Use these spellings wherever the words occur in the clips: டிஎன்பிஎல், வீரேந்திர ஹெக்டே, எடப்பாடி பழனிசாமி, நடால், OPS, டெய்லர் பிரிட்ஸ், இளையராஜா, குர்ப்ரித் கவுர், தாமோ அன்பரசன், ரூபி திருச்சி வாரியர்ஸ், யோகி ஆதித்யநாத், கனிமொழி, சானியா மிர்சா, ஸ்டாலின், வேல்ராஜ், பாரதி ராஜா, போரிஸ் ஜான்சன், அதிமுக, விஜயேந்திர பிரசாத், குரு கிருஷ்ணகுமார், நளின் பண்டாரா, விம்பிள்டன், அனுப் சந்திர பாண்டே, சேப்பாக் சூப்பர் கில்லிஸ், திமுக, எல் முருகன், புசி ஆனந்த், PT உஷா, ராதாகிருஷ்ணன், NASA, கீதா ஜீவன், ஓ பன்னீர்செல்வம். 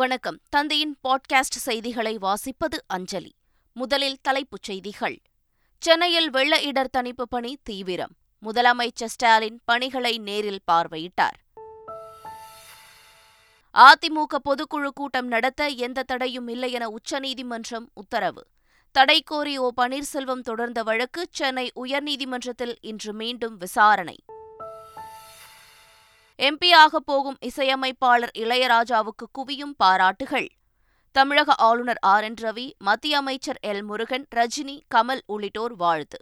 வணக்கம். தந்தையின் பாட்காஸ்ட் செய்திகளை வாசிப்பது அஞ்சலி. முதலில் தலைப்புச் செய்திகள். சென்னையில் வெள்ள இடர் தணிப்பு பணி தீவிரம். முதலமைச்சர் ஸ்டாலின் பணிகளை நேரில் பார்வையிட்டார். அதிமுக பொதுக்குழு கூட்டம் நடத்த எந்த தடையும் இல்லை என உச்சநீதிமன்றம் உத்தரவு. தடை கோரி ஓ பன்னீர்செல்வம் தொடர்ந்த வழக்கு சென்னை உயர்நீதிமன்றத்தில் இன்று மீண்டும் விசாரணை. எம்பியாக போகும் இசையமைப்பாளர் இளையராஜாவுக்கு குவியும் பாராட்டுகள். தமிழக ஆளுநர் ஆர் என் ரவி, மத்திய அமைச்சர் எல் முருகன், ரஜினி, கமல் உள்ளிட்டோர் வாழ்த்து.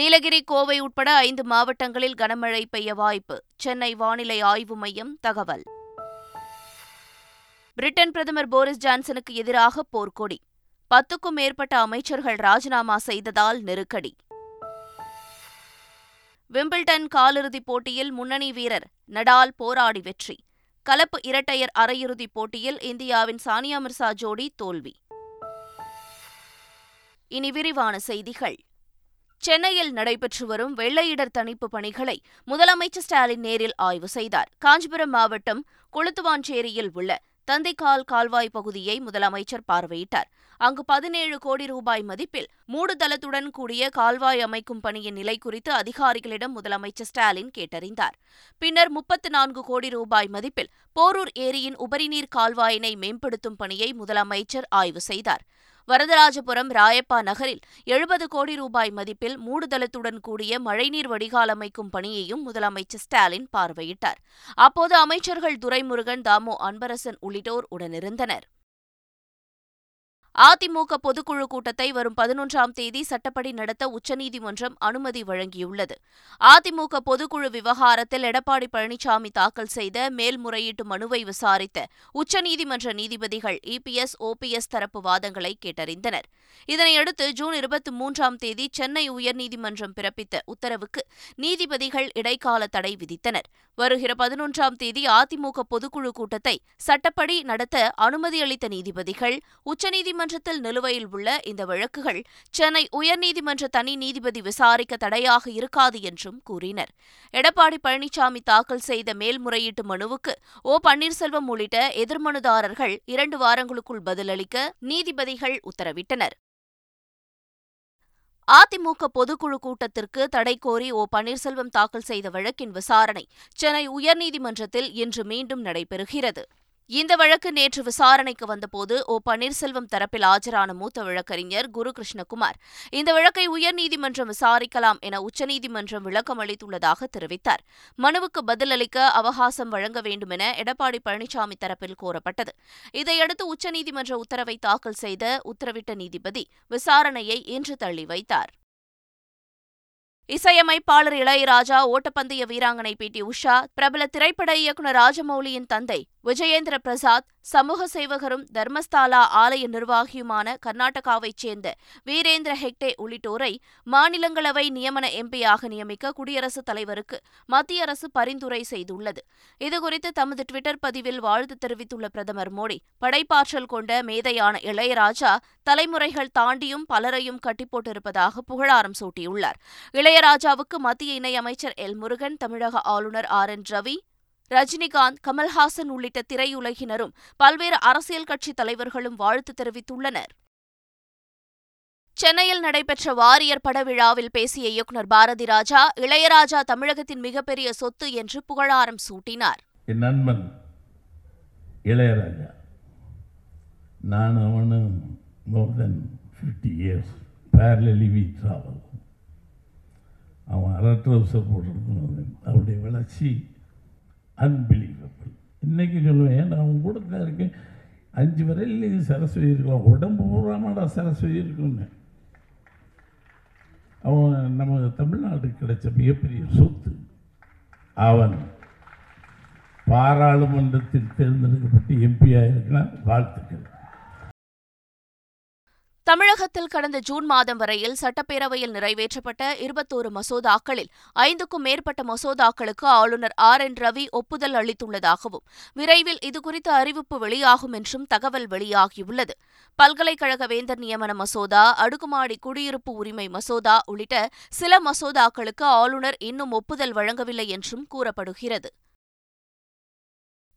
நீலகிரி, கோவை உட்பட 5 மாவட்டங்களில் கனமழை பெய்ய வாய்ப்பு. சென்னை வானிலை ஆய்வு மையம் தகவல். பிரிட்டன் பிரதமர் போரிஸ் ஜான்சனுக்கு எதிராக போர்க்கொடி. 10க்கும் மேற்பட்ட அமைச்சர்கள் ராஜினாமா செய்ததால் நெருக்கடி. விம்பிள்டன் காலிறுதிப் போட்டியில் முன்னணி வீரர் நடால் போராடி வெற்றி. கலப்பு இரட்டையர் அரையிறுதிப் போட்டியில் இந்தியாவின் சானியா மிர்சா ஜோடி தோல்வி. இனி விரிவான செய்திகள். சென்னையில் நடைபெற்று வரும் வெள்ள இடர் தணிப்பு பணிகளை முதலமைச்சர் ஸ்டாலின் நேரில் ஆய்வு செய்தார். காஞ்சிபுரம் மாவட்டம் கொளுத்துவாஞ்சேரியில் உள்ள தந்தைக்கால் கால்வாய் பகுதியை முதலமைச்சர் பார்வையிட்டார். அங்கு 17 கோடி ரூபாய் மதிப்பில் மூடுதளத்துடன் கூடிய கால்வாய் அமைக்கும் பணியின் நிலை குறித்து அதிகாரிகளிடம் முதலமைச்சர் ஸ்டாலின் கேட்டறிந்தார். பின்னர் 34 கோடி ரூபாய் மதிப்பில் போரூர் ஏரியின் உபரிநீர் கால்வாயினை மேம்படுத்தும் பணியை முதலமைச்சர் ஆய்வு செய்தார். வரதராஜபுரம் ராயப்பா நகரில் 70 கோடி ரூபாய் மதிப்பில் மூடுதளத்துடன் கூடிய மழைநீர் வடிகால் அமைக்கும் பணியையும் முதலமைச்சர் ஸ்டாலின் பார்வையிட்டார். அப்போது அமைச்சர்கள் துரைமுருகன், தாமோ அன்பரசன் உள்ளிட்டோர் உடனிருந்தனர். அதிமுக பொதுக்குழு கூட்டத்தை வரும் 11ஆம் தேதி சட்டப்படி நடத்த உச்சநீதிமன்றம் அனுமதி வழங்கியுள்ளது. அதிமுக பொதுக்குழு விவகாரத்தில் எடப்பாடி பழனிசாமி தாக்கல் செய்த மேல்முறையீட்டு மனுவை விசாரித்த உச்சநீதிமன்ற நீதிபதிகள் EPS, OPS தரப்பு வாதங்களை கேட்டறிந்தனர். இதனையடுத்து ஜூன் 23ஆம் தேதி சென்னை உயர்நீதிமன்றம் பிறப்பித்த உத்தரவுக்கு நீதிபதிகள் இடைக்கால தடை விதித்தனர். வருகிற 11ஆம் தேதி அதிமுக பொதுக்குழு கூட்டத்தை சட்டப்படி நடத்த அனுமதியளித்த நீதிபதிகள் உச்சநீதிமன்ற நிலுவையில் உள்ள இந்த வழக்குகள் சென்னை உயர்நீதிமன்ற தனி நீதிபதி விசாரிக்க தடையாக இருக்காது என்றும் கூறினர். எடப்பாடி பழனிசாமி தாக்கல் செய்த மேல்முறையீட்டு மனுவுக்கு ஓ பன்னீர்செல்வம் உள்ளிட்ட எதிர்மனுதாரர்கள் 2 வாரங்களுக்குள் பதிலளிக்க நீதிபதிகள் உத்தரவிட்டனர். அதிமுக பொதுக்குழு கூட்டத்திற்கு தடை கோரி ஓ பன்னீர்செல்வம் தாக்கல் செய்த வழக்கின் விசாரணை சென்னை உயர்நீதிமன்றத்தில் இன்று மீண்டும் நடைபெறுகிறது. இந்த வழக்கு நேற்று விசாரணைக்கு வந்தபோது ஓ பன்னீர்செல்வம் தரப்பில் ஆஜரான மூத்த வழக்கறிஞர் குரு கிருஷ்ணகுமார் இந்த வழக்கை உயர்நீதிமன்றம் விசாரிக்கலாம் என உச்சநீதிமன்றம் விளக்கம் அளித்துள்ளதாக தெரிவித்தார். மனுவுக்கு பதிலளிக்க அவகாசம் வழங்க வேண்டும் என எடப்பாடி பழனிசாமி தரப்பில் கோரப்பட்டது. இதையடுத்து உச்சநீதிமன்ற உத்தரவை தாக்கல் செய்த உத்தரவிட்ட நீதிபதி விசாரணையை இன்று தள்ளி வைத்தார். இசையமைப்பாளர் இளையராஜா, ஓட்டப்பந்தய வீராங்கனை PT உஷா, பிரபல திரைப்பட இயக்குநர் ராஜமௌலியின் தந்தை விஜயேந்திர பிரசாத், சமூக சேவகரும் தர்மஸ்தாலா ஆலய நிர்வாகியுமான கர்நாடகாவைச் சேர்ந்த வீரேந்திர ஹெக்டே உள்ளிட்டோரை மாநிலங்களவை நியமன MP யாக நியமிக்க குடியரசுத் தலைவருக்கு மத்திய அரசு பரிந்துரை செய்துள்ளது. இதுகுறித்து தமது ட்விட்டர் பதிவில் வாழ்த்து தெரிவித்துள்ள பிரதமர் மோடி, படைப்பாற்றல் கொண்ட மேதையான இளையராஜா தலைமுறைகள் தாண்டியும் பலரையும் கட்டிப்போட்டிருப்பதாக புகழாரம் சூட்டியுள்ளார். இளையராஜாவுக்கு மத்திய இணையமைச்சர் எல் முருகன், தமிழக ஆளுநர் RN ரவி, ரஜினிகாந்த், கமல்ஹாசன் உள்ளிட்ட திரையுலகினரும் பல்வேறு அரசியல் கட்சித் தலைவர்களும் வாழ்த்து தெரிவித்துள்ளனர். சென்னையில் நடைபெற்ற வாரியர் பட விழாவில் பேசிய இயக்குநர் பாரதி ராஜா, இளையராஜா தமிழகத்தின் மிகப்பெரிய சொத்து என்று புகழாரம் சூட்டினார். என் நண்பன் இளையராஜா, நான் அவனும் more than 50 years parallelly we travel. அவன் அரட்ரவுசர் போட்டிருக்கணும். அவருடைய வளர்ச்சி அன்பிலீவபிள். இன்றைக்கி சொல்லுவேன், ஏன்னா அவன் கூட தான் இருக்கேன். 5 வரையில் சரஸ்வதி இருக்கலாம், உடம்பு பூராமடா சரஸ்வதி இருக்குன்னு. அவன் நம்ம தமிழ்நாட்டுக்கு கிடைச்ச மிகப்பெரிய சொத்து. அவன் பாராளுமன்றத்தில் தேர்ந்தெடுக்கப்பட்டு MP யாக இருக்கலாம். வாழ்த்துக்கள். தமிழகத்தில் கடந்த ஜூன் மாதம் வரையில் சட்டப்பேரவையில் நிறைவேற்றப்பட்ட 21 மசோதாக்களில் 5க்கும் மேற்பட்ட மசோதாக்களுக்கு ஆளுநர் RN ரவி ஒப்புதல் அளித்துள்ளதாகவும் விரைவில் இதுகுறித்த அறிவிப்பு வெளியாகும் என்றும் தகவல் வெளியாகியுள்ளது. பல்கலைக்கழக வேந்தர் நியமன மசோதா, அடுக்குமாடி குடியிருப்பு உரிமை மசோதா உள்ளிட்ட சில மசோதாக்களுக்கு ஆளுநர் இன்னும் ஒப்புதல் வழங்கவில்லை என்றும் கூறப்படுகிறது.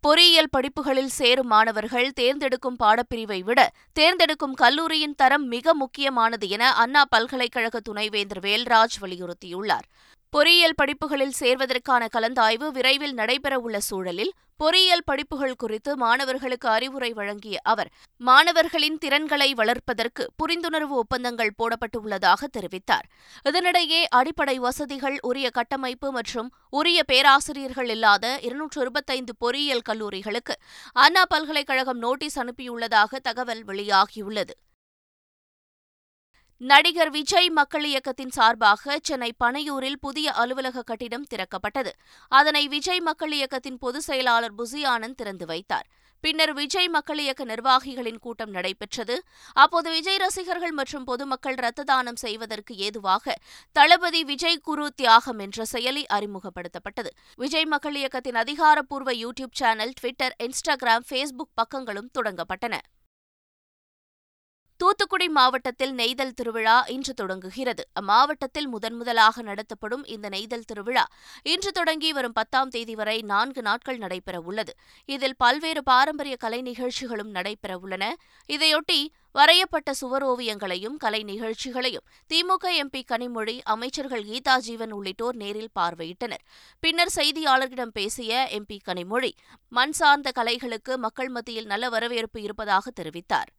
பொறியியல் படிப்புகளில் சேரும் மாணவர்கள் தேர்ந்தெடுக்கும் பாடப்பிரிவை விட தேர்ந்தெடுக்கும் கல்லூரியின் தரம் மிக முக்கியமானது என அண்ணா பல்கலைக்கழக துணைவேந்தர் வேல்ராஜ் வலியுறுத்தியுள்ளார். பொறியியல் படிப்புகளில் சேர்வதற்கான கலந்தாய்வு விரைவில் நடைபெறவுள்ள சூழலில் பொறியியல் படிப்புகள் குறித்து மாணவர்களுக்கு அறிவுரை வழங்கிய அவர், மாணவர்களின் திறன்களை வளர்ப்பதற்கு புரிந்துணர்வு ஒப்பந்தங்கள் போடப்பட்டுள்ளதாக தெரிவித்தார். இதனிடையே அடிப்படை வசதிகள், உரிய கட்டமைப்பு மற்றும் உரிய பேராசிரியர்கள் இல்லாத 225 பொறியியல் கல்லூரிகளுக்கு அண்ணா பல்கலைக்கழகம் நோட்டீஸ் அனுப்பியுள்ளதாக தகவல் வெளியாகியுள்ளது. நடிகர் விஜய் மக்கள் இயக்கத்தின் சார்பாக சென்னை பனையூரில் புதிய அலுவலக கட்டிடம் திறக்கப்பட்டது. அதனை விஜய் மக்கள் இயக்கத்தின் பொதுச் செயலாளர் புசி ஆனந்த் திறந்து வைத்தார். பின்னர் விஜய் மக்கள் இயக்க நிர்வாகிகளின் கூட்டம் நடைபெற்றது. அப்போது விஜய் ரசிகர்கள் மற்றும் பொதுமக்கள் இரத்த தானம் செய்வதற்கு ஏதுவாக தளபதி விஜய் குரு தியாகம் என்ற செயலி அறிமுகப்படுத்தப்பட்டது. விஜய் மக்கள் இயக்கத்தின் அதிகாரப்பூர்வ YouTube channel, Twitter, Instagram, Facebook பக்கங்களும் தொடங்கப்பட்டன. தூத்துக்குடி மாவட்டத்தில் நெய்தல் திருவிழா இன்று தொடங்குகிறது. அம்மாவட்டத்தில் முதன்முதலாக நடத்தப்படும் இந்த நெய்தல் திருவிழா இன்று தொடங்கி வரும் 10ஆம் தேதி வரை 4 நாட்கள் நடைபெறவுள்ளது. இதில் பல்வேறு பாரம்பரிய கலை நிகழ்ச்சிகளும் நடைபெறவுள்ளன. இதையொட்டி வரையப்பட்ட சுவரோவியங்களையும் கலை நிகழ்ச்சிகளையும் திமுக எம்பி கனிமொழி, அமைச்சர்கள் கீதா ஜீவன் உள்ளிட்டோர் நேரில் பார்வையிட்டனர். பின்னர் செய்தியாளர்களிடம் பேசிய எம்பி கனிமொழி, மண் சார்ந்த கலைகளுக்கு மக்கள் மத்தியில் நல்ல வரவேற்பு இருப்பதாக தெரிவித்தார்.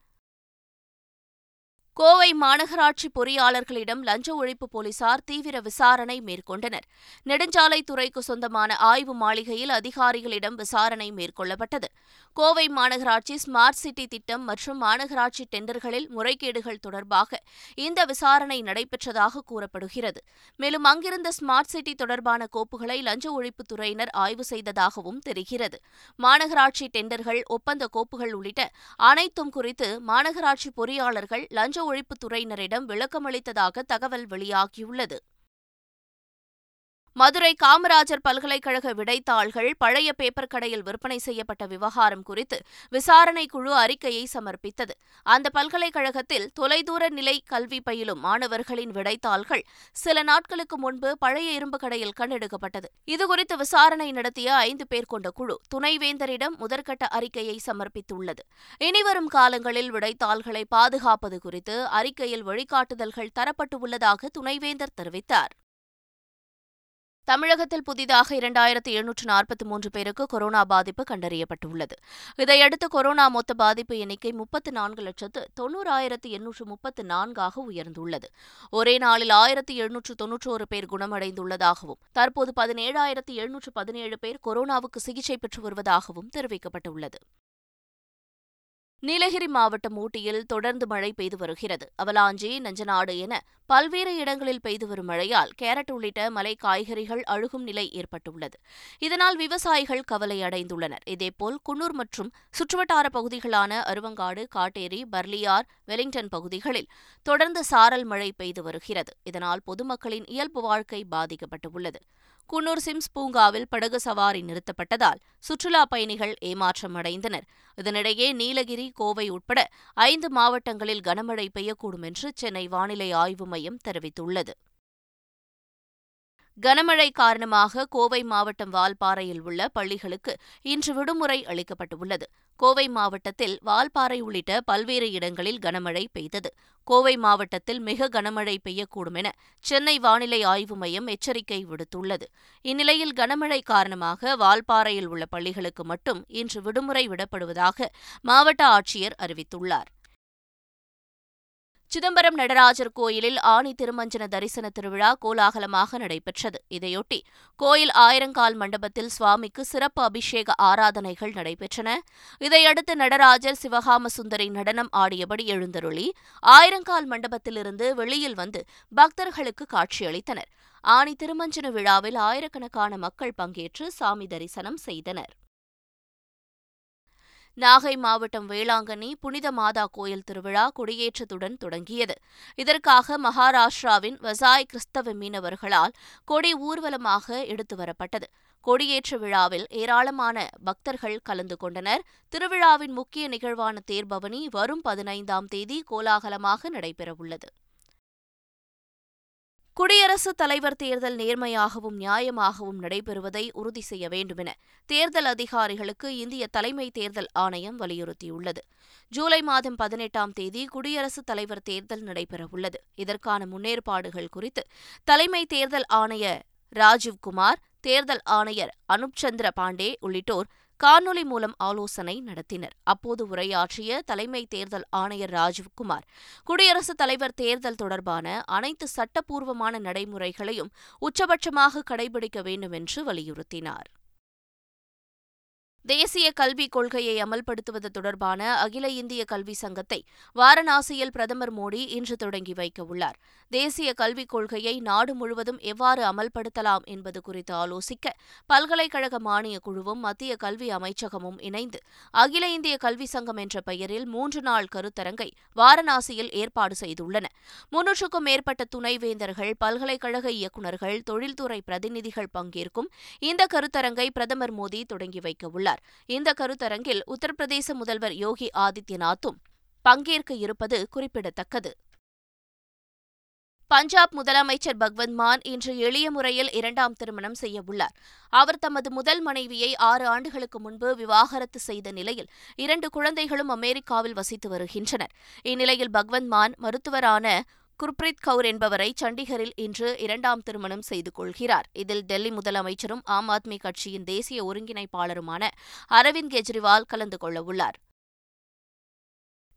கோவை மாநகராட்சி பொறியாளர்களிடம் லஞ்ச ஒழிப்பு போலீசார் தீவிர விசாரணை மேற்கொண்டனர். நெடுஞ்சாலைத்துறைக்கு சொந்தமான ஆய்வு மாளிகையில் அதிகாரிகளிடம் விசாரணை மேற்கொள்ளப்பட்டது. கோவை மாநகராட்சி ஸ்மார்ட் சிட்டி திட்டம் மற்றும் மாநகராட்சி டெண்டர்களில் முறைகேடுகள் தொடர்பாக இந்த விசாரணை நடைபெற்றதாக கூறப்படுகிறது. மேலும் அங்கிருந்த ஸ்மார்ட் சிட்டி தொடர்பான கோப்புகளை லஞ்ச ஒழிப்புத்துறையினர் ஆய்வு செய்ததாகவும் தெரிகிறது. மாநகராட்சி டெண்டர்கள், ஒப்பந்த கோப்புகள் உள்ளிட்ட அனைத்தும் குறித்து மாநகராட்சி பொறியாளர்கள் லஞ்ச ஒழிப்புத்துறையினரிடம் விளக்கமளித்ததாக தகவல் வெளியாகியுள்ளது. மதுரை காமராஜர் பல்கலைக்கழக விடைத்தாள்கள் பழைய பேப்பர் கடையில் விற்பனை செய்யப்பட்ட விவகாரம் குறித்து விசாரணை குழு அறிக்கையை சமர்ப்பித்தது. அந்த பல்கலைக்கழகத்தில் தொலைதூர நிலை கல்வி பயிலும் மாணவர்களின் விடைத்தாள்கள் சில நாட்களுக்கு முன்பு பழைய இரும்பு கடையில் கண்டெடுக்கப்பட்டது. இதுகுறித்து விசாரணை நடத்திய 5 பேர் கொண்ட குழு துணைவேந்தரிடம் முதற்கட்ட அறிக்கையை சமர்ப்பித்துள்ளது. இனிவரும் காலங்களில் விடைத்தாள்களை பாதுகாப்பது குறித்து அறிக்கையில் வழிகாட்டுதல்கள் தரப்பட்டுள்ளதாக துணைவேந்தர் தெரிவித்தார். தமிழகத்தில் புதிதாக 2743 பேருக்கு கொரோனா பாதிப்பு கண்டறியப்பட்டுள்ளது. இதையடுத்து கொரோனா மொத்த பாதிப்பு எண்ணிக்கை 34,90,834ஆக உயர்ந்துள்ளது. ஒரே நாளில் 1,791 பேர் குணமடைந்துள்ளதாகவும் தற்போது 17,717 பேர் கொரோனாவுக்கு சிகிச்சை பெற்று வருவதாகவும் தெரிவிக்கப்பட்டுள்ளது. நீலகிரி மாவட்டம் ஊட்டியில் தொடர்ந்து மழை பெய்து வருகிறது. அவலாஞ்சி, நஞ்சநாடு என பல்வேறு இடங்களில் பெய்து வரும் மழையால் கேரட் உள்ளிட்ட மலை காய்கறிகள் அழுகும் நிலை ஏற்பட்டுள்ளது. இதனால் விவசாயிகள் கவலை அடைந்துள்ளனர். இதேபோல் குன்னூர் மற்றும் சுற்றுவட்டார பகுதிகளான அருவங்காடு, காட்டேரி, பர்லியார், வெலிங்டன் பகுதிகளில் தொடர்ந்து சாரல் மழை பெய்து வருகிறது. இதனால் பொதுமக்களின் இயல்பு வாழ்க்கை பாதிக்கப்பட்டுள்ளது. குன்னூர் சிம்ஸ் பூங்காவில் படகு சவாரி நிறுத்தப்பட்டதால் சுற்றுலாப் பயணிகள் ஏமாற்றமடைந்தனர். இதனிடையே நீலகிரி, கோவை உட்பட 5 மாவட்டங்களில் கனமழை பெய்யக்கூடும் என்று சென்னை வானிலை ஆய்வு மையம் தெரிவித்துள்ளது. கனமழை காரணமாக கோவை மாவட்டம் வால்பாறையில் உள்ள பள்ளிகளுக்கு இன்று விடுமுறை அளிக்கப்பட்டுள்ளது. கோவை மாவட்டத்தில் வால்பாறை உள்ளிட்ட பல்வேறு இடங்களில் கனமழை பெய்தது. கோவை மாவட்டத்தில் மிக கனமழை பெய்யக்கூடும் என சென்னை வானிலை ஆய்வு மையம் எச்சரிக்கை விடுத்துள்ளது. இந்நிலையில் கனமழை காரணமாக வால்பாறையில் உள்ள பள்ளிகளுக்கு மட்டும் இன்று விடுமுறை விடப்படுவதாக மாவட்ட ஆட்சியர் அறிவித்துள்ளார். சிதம்பரம் நடராஜர் கோயிலில் ஆனி திருமஞ்சன தரிசன திருவிழா கோலாகலமாக நடைபெற்றது. இதையொட்டி கோயில் ஆயிரங்கால் மண்டபத்தில் சுவாமிக்கு சிறப்பு அபிஷேக ஆராதனைகள் நடைபெற்றன. இதையடுத்து நடராஜர் சிவகாம சுந்தரி நடனம் ஆடியபடி எழுந்தருளி ஆயிரங்கால் மண்டபத்திலிருந்து வெளியில் வந்து பக்தர்களுக்கு காட்சியளித்தனர். ஆனி திருமஞ்சன விழாவில் ஆயிரக்கணக்கான மக்கள் பங்கேற்று சாமி தரிசனம் செய்தனர். நாகை மாவட்டம் வேளாங்கண்ணி புனித மாதா கோயில் திருவிழா கொடியேற்றத்துடன் தொடங்கியது. இதற்காக மகாராஷ்டிராவின் வசாய் கிறிஸ்தவ மீனவர்களால் கொடி ஊர்வலமாக எடுத்து வரப்பட்டது. கொடியேற்ற விழாவில் ஏராளமான பக்தர்கள் கலந்து கொண்டனர். திருவிழாவின் முக்கிய நிகழ்வான தேர்பவனி வரும் 15ஆம் தேதி கோலாகலமாக நடைபெறவுள்ளது. குடியரசுத் தலைவர் தேர்தல் நேர்மையாகவும் நியாயமாகவும் நடைபெறுவதை உறுதி செய்ய வேண்டுமென தேர்தல் அதிகாரிகளுக்கு இந்திய தலைமை தேர்தல் ஆணையம் வலியுறுத்தியுள்ளது. ஜூலை மாதம் 18ஆம் தேதி குடியரசுத் தலைவர் தேர்தல் நடைபெறவுள்ளது. இதற்கான முன்னேற்பாடுகள் குறித்து தலைமை தேர்தல் ஆணையர் ராஜீவ் குமார், தேர்தல் ஆணையர் அனுப் சந்திர பாண்டே உள்ளிட்டோர் காணொலி மூலம் ஆலோசனை நடத்தினர். அப்போது உரையாற்றிய தலைமை தேர்தல் ஆணையர் ராஜீவ்குமார், குடியரசுத் தலைவர் தேர்தல் தொடர்பான அனைத்து சட்டப்பூர்வமான நடைமுறைகளையும் உச்சபட்சமாக கடைபிடிக்க வேண்டும் என்று வலியுறுத்தினார். தேசிய கல்விக் கொள்கையை அமல்படுத்துவது தொடர்பான அகில இந்திய கல்வி சங்கத்தை வாரணாசியில் பிரதமர் மோடி இன்று தொடங்கி வைக்க உள்ளார். தேசிய கல்விக் கொள்கையை நாடு முழுவதும் எவ்வாறு அமல்படுத்தலாம் என்பது குறித்து ஆலோசிக்க பல்கலைக்கழக மானியக் குழுவும் மத்திய கல்வி அமைச்சகமும் இணைந்து அகில இந்திய கல்வி சங்கம் என்ற பெயரில் 3 நாள் கருத்தரங்கை வாரணாசியில் ஏற்பாடு செய்துள்ளன. 300க்கும் மேற்பட்ட துணைவேந்தர்கள், பல்கலைக்கழக இயக்குநர்கள், தொழில்துறை பிரதிநிதிகள் பங்கேற்கும் இந்த கருத்தரங்கை பிரதமர் மோடி தொடங்கி வைக்க உள்ளார். இந்த கருத்தரங்கில் உத்தரப்பிரதேச முதல்வர் யோகி ஆதித்யநாத்தும் பங்கேற்க இருப்பது குறிப்பிடத்தக்கது. பஞ்சாப் முதலமைச்சர் பகவந்த் மான் இன்று எளிய முறையில் 2ஆம் திருமணம் செய்ய உள்ளார். அவர் தமது முதல் மனைவியை 6 ஆண்டுகளுக்கு முன்பு விவாகரத்து செய்த நிலையில் 2 குழந்தைகளும் அமெரிக்காவில் வசித்து வருகின்றனர். இந்நிலையில் பகவந்த் மான் மருத்துவரான குர்ப்ரித் கவுர் என்பவரை சண்டிகரில் இன்று 2ஆம் திருமணம் செய்து கொள்கிறார். இதில் டெல்லி முதலமைச்சரும் ஆம் ஆத்மி கட்சியின் தேசிய ஒருங்கிணைப்பாளருமான அரவிந்த் கெஜ்ரிவால் கலந்து கொள்ளவுள்ளார்.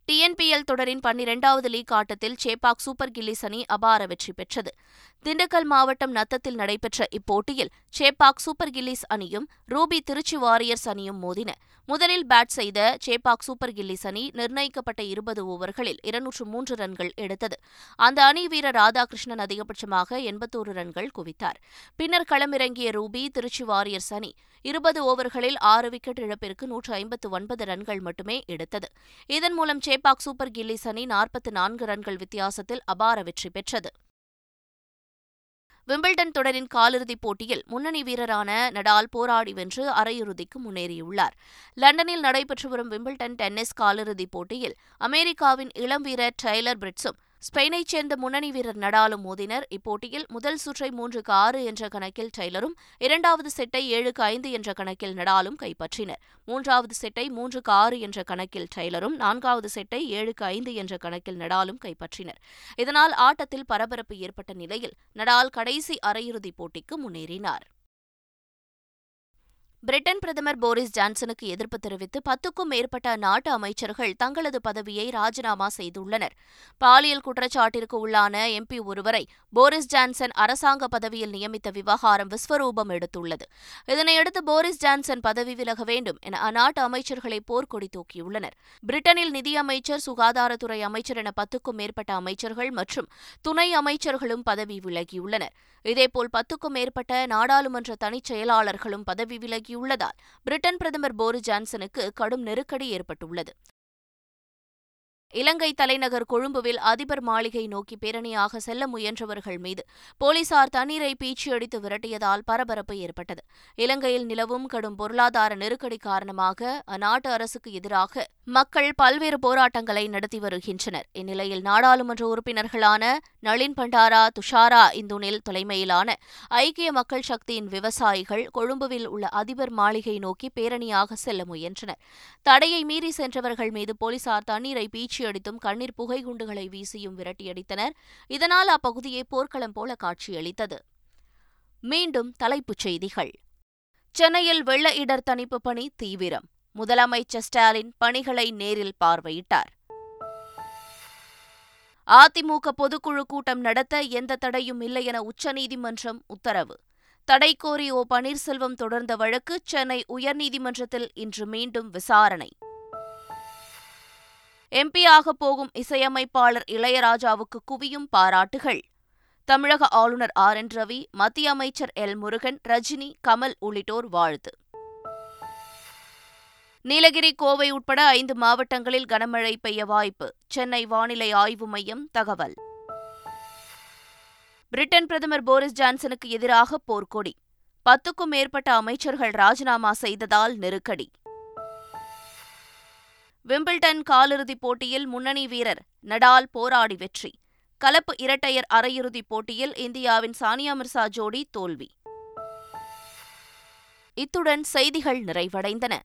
டிஎன்பிஎல் தொடரின் 12வது லீக் ஆட்டத்தில் சேப்பாக் சூப்பர் கில்லிஸ் அணி அபார வெற்றி பெற்றது. திண்டுக்கல் மாவட்டம் நத்தத்தில் நடைபெற்ற இப்போட்டியில் சேப்பாக் சூப்பர் கில்லிஸ் அணியும் ரூபி திருச்சி வாரியர்ஸ் அணியும் மோதின. முதலில் பேட் செய்த சேப்பாக் சூப்பர் கில்லிஸ் அணி நிர்ணயிக்கப்பட்ட 20 ஓவர்களில் 203 ரன்கள் எடுத்தது. அந்த அணி வீரர் ராதாகிருஷ்ணன் அதிகபட்சமாக 81 ரன்கள் குவித்தார். பின்னர் களமிறங்கிய ரூபி திருச்சி வாரியர்ஸ் அணி 20 ஓவர்களில் 6 விக்கெட் இழப்பிற்கு 159 ரன்கள் மட்டுமே எடுத்தது. இதன் மூலம் சேப்பாக் சூப்பர் கில்லிஸ் அணி 44 ரன்கள் வித்தியாசத்தில் அபார வெற்றி பெற்றது. விம்பிள்டன் தொடரின் காலிறுதிப் போட்டியில் முன்னணி வீரரான நடால் போராடி வென்று அரையிறுதிக்கு முன்னேறியுள்ளார். லண்டனில் நடைபெற்று வரும் விம்பிள்டன் டென்னிஸ் காலிறுதிப் போட்டியில் அமெரிக்காவின் இளம் வீரர் டெய்லர் பிரிட்ஸும் ஸ்பெயினைச் சேர்ந்த முன்னணி வீரர் நடாலும் மோதினர். இப்போட்டியில் முதல் சுற்றை 3-6 என்ற கணக்கில் டெய்லரும், 2வது செட்டை 7-5 என்ற கணக்கில் நடாலும் கைப்பற்றினர். 3வது செட்டை 3-6 என்ற கணக்கில் டெய்லரும், 4வது செட்டை 7-5 என்ற கணக்கில் நடாலும் கைப்பற்றினர். இதனால் ஆட்டத்தில் பரபரப்பு ஏற்பட்ட நிலையில் நடால் கடைசி அரையிறுதிப் போட்டிக்கு முன்னேறினார். பிரிட்டன் பிரதமர் போரிஸ் ஜான்சனுக்கு எதிர்ப்பு தெரிவித்து 10க்கும் மேற்பட்ட அந்நாட்டு அமைச்சர்கள் தங்களது பதவியை ராஜினாமா செய்துள்ளனர். பாலியல் குற்றச்சாட்டிற்கு உள்ளான எம்பி ஒருவரை போரிஸ் ஜான்சன் அரசாங்க பதவியில் நியமித்த விவகாரம் விஸ்வரூபம் எடுத்துள்ளது. இதனையடுத்து போரிஸ் ஜான்சன் பதவி விலக வேண்டும் என அந்நாட்டு அமைச்சர்களை போர்க்கொடி தூக்கியுள்ளனர். பிரிட்டனில் நிதியமைச்சர், சுகாதாரத்துறை அமைச்சர் என 10க்கும் மேற்பட்ட அமைச்சர்கள் மற்றும் துணை அமைச்சர்களும் பதவி விலகியுள்ளனர். இதேபோல் 10க்கும் மேற்பட்ட நாடாளுமன்ற தனிச் செயலாளர்களும் பதவி விலகியுள்ளதால் பிரிட்டன் பிரதமர் போரிஸ் ஜான்சனுக்கு கடும் நெருக்கடி ஏற்பட்டுள்ளது. இலங்கை தலைநகர் கொழும்புவில் அதிபர் மாளிகை நோக்கி பேரணியாக செல்ல முயன்றவர்கள் மீது போலீசார் தண்ணீரை பீச்சியடித்து விரட்டியதால் பரபரப்பு ஏற்பட்டது. இலங்கையில் நிலவும் கடும் பொருளாதார நெருக்கடி காரணமாக அந்நாட்டு அரசுக்கு எதிராக மக்கள் பல்வேறு போராட்டங்களை நடத்தி வருகின்றனர். இந்நிலையில் நாடாளுமன்ற உறுப்பினர்களான நளின் பண்டாரா, துஷாரா இந்துனில் தலைமையிலான ஐக்கிய மக்கள் சக்தியின் விவசாயிகள் கொழும்புவில் உள்ள அதிபர் மாளிகை நோக்கி பேரணியாக செல்ல முயன்றனர். தடையை மீறி சென்றவர்கள் மீது போலீசார் தண்ணீரை பீச்சியடித்தும் கண்ணீர் புகை குண்டுகளை வீசியும் விரட்டியடித்தனர். இதனால் அப்பகுதியை போர்க்களம் போல காட்சியளித்தது. மீண்டும் தலைப்புச் செய்திகள். சென்னையில் வெள்ள இடர் தணிப்பு பணி தீவிரம். முதலமைச்சர் ஸ்டாலின் பணிகளை நேரில் பார்வையிட்டார். அதிமுக பொதுக்குழு கூட்டம் நடத்த எந்த தடையும் இல்லை என உச்சநீதிமன்றம் உத்தரவு. தடை கோரி ஓ பன்னீர்செல்வம் தொடர்ந்த வழக்கு சென்னை உயர்நீதிமன்றத்தில் இன்று மீண்டும் விசாரணை. எம்பியாக போகும் இசையமைப்பாளர் இளையராஜாவுக்கு குவியும் பாராட்டுகள். தமிழக ஆளுநர் ஆர் என் ரவி, மத்திய அமைச்சர் எல் முருகன், ரஜினி, கமல் உள்ளிட்டோர் வாழ்த்து. நீலகிரி, கோவை உட்பட 5 மாவட்டங்களில் கனமழை பெய்ய வாய்ப்பு. சென்னை வானிலை ஆய்வு மையம் தகவல். பிரிட்டன் பிரதமர் போரிஸ் ஜான்சனுக்கு எதிராக போர்க்கொடி. 10க்கும் மேற்பட்ட அமைச்சர்கள் ராஜினாமா செய்ததால் நெருக்கடி. விம்பிள்டன் காலிறுதிப் போட்டியில் முன்னணி வீரர் நடால் போராடி வெற்றி. கலப்பு இரட்டையர் அரையிறுதிப் போட்டியில் இந்தியாவின் சானியா மிர்சா ஜோடி தோல்வி. இத்துடன் செய்திகள் நிறைவடைந்தன.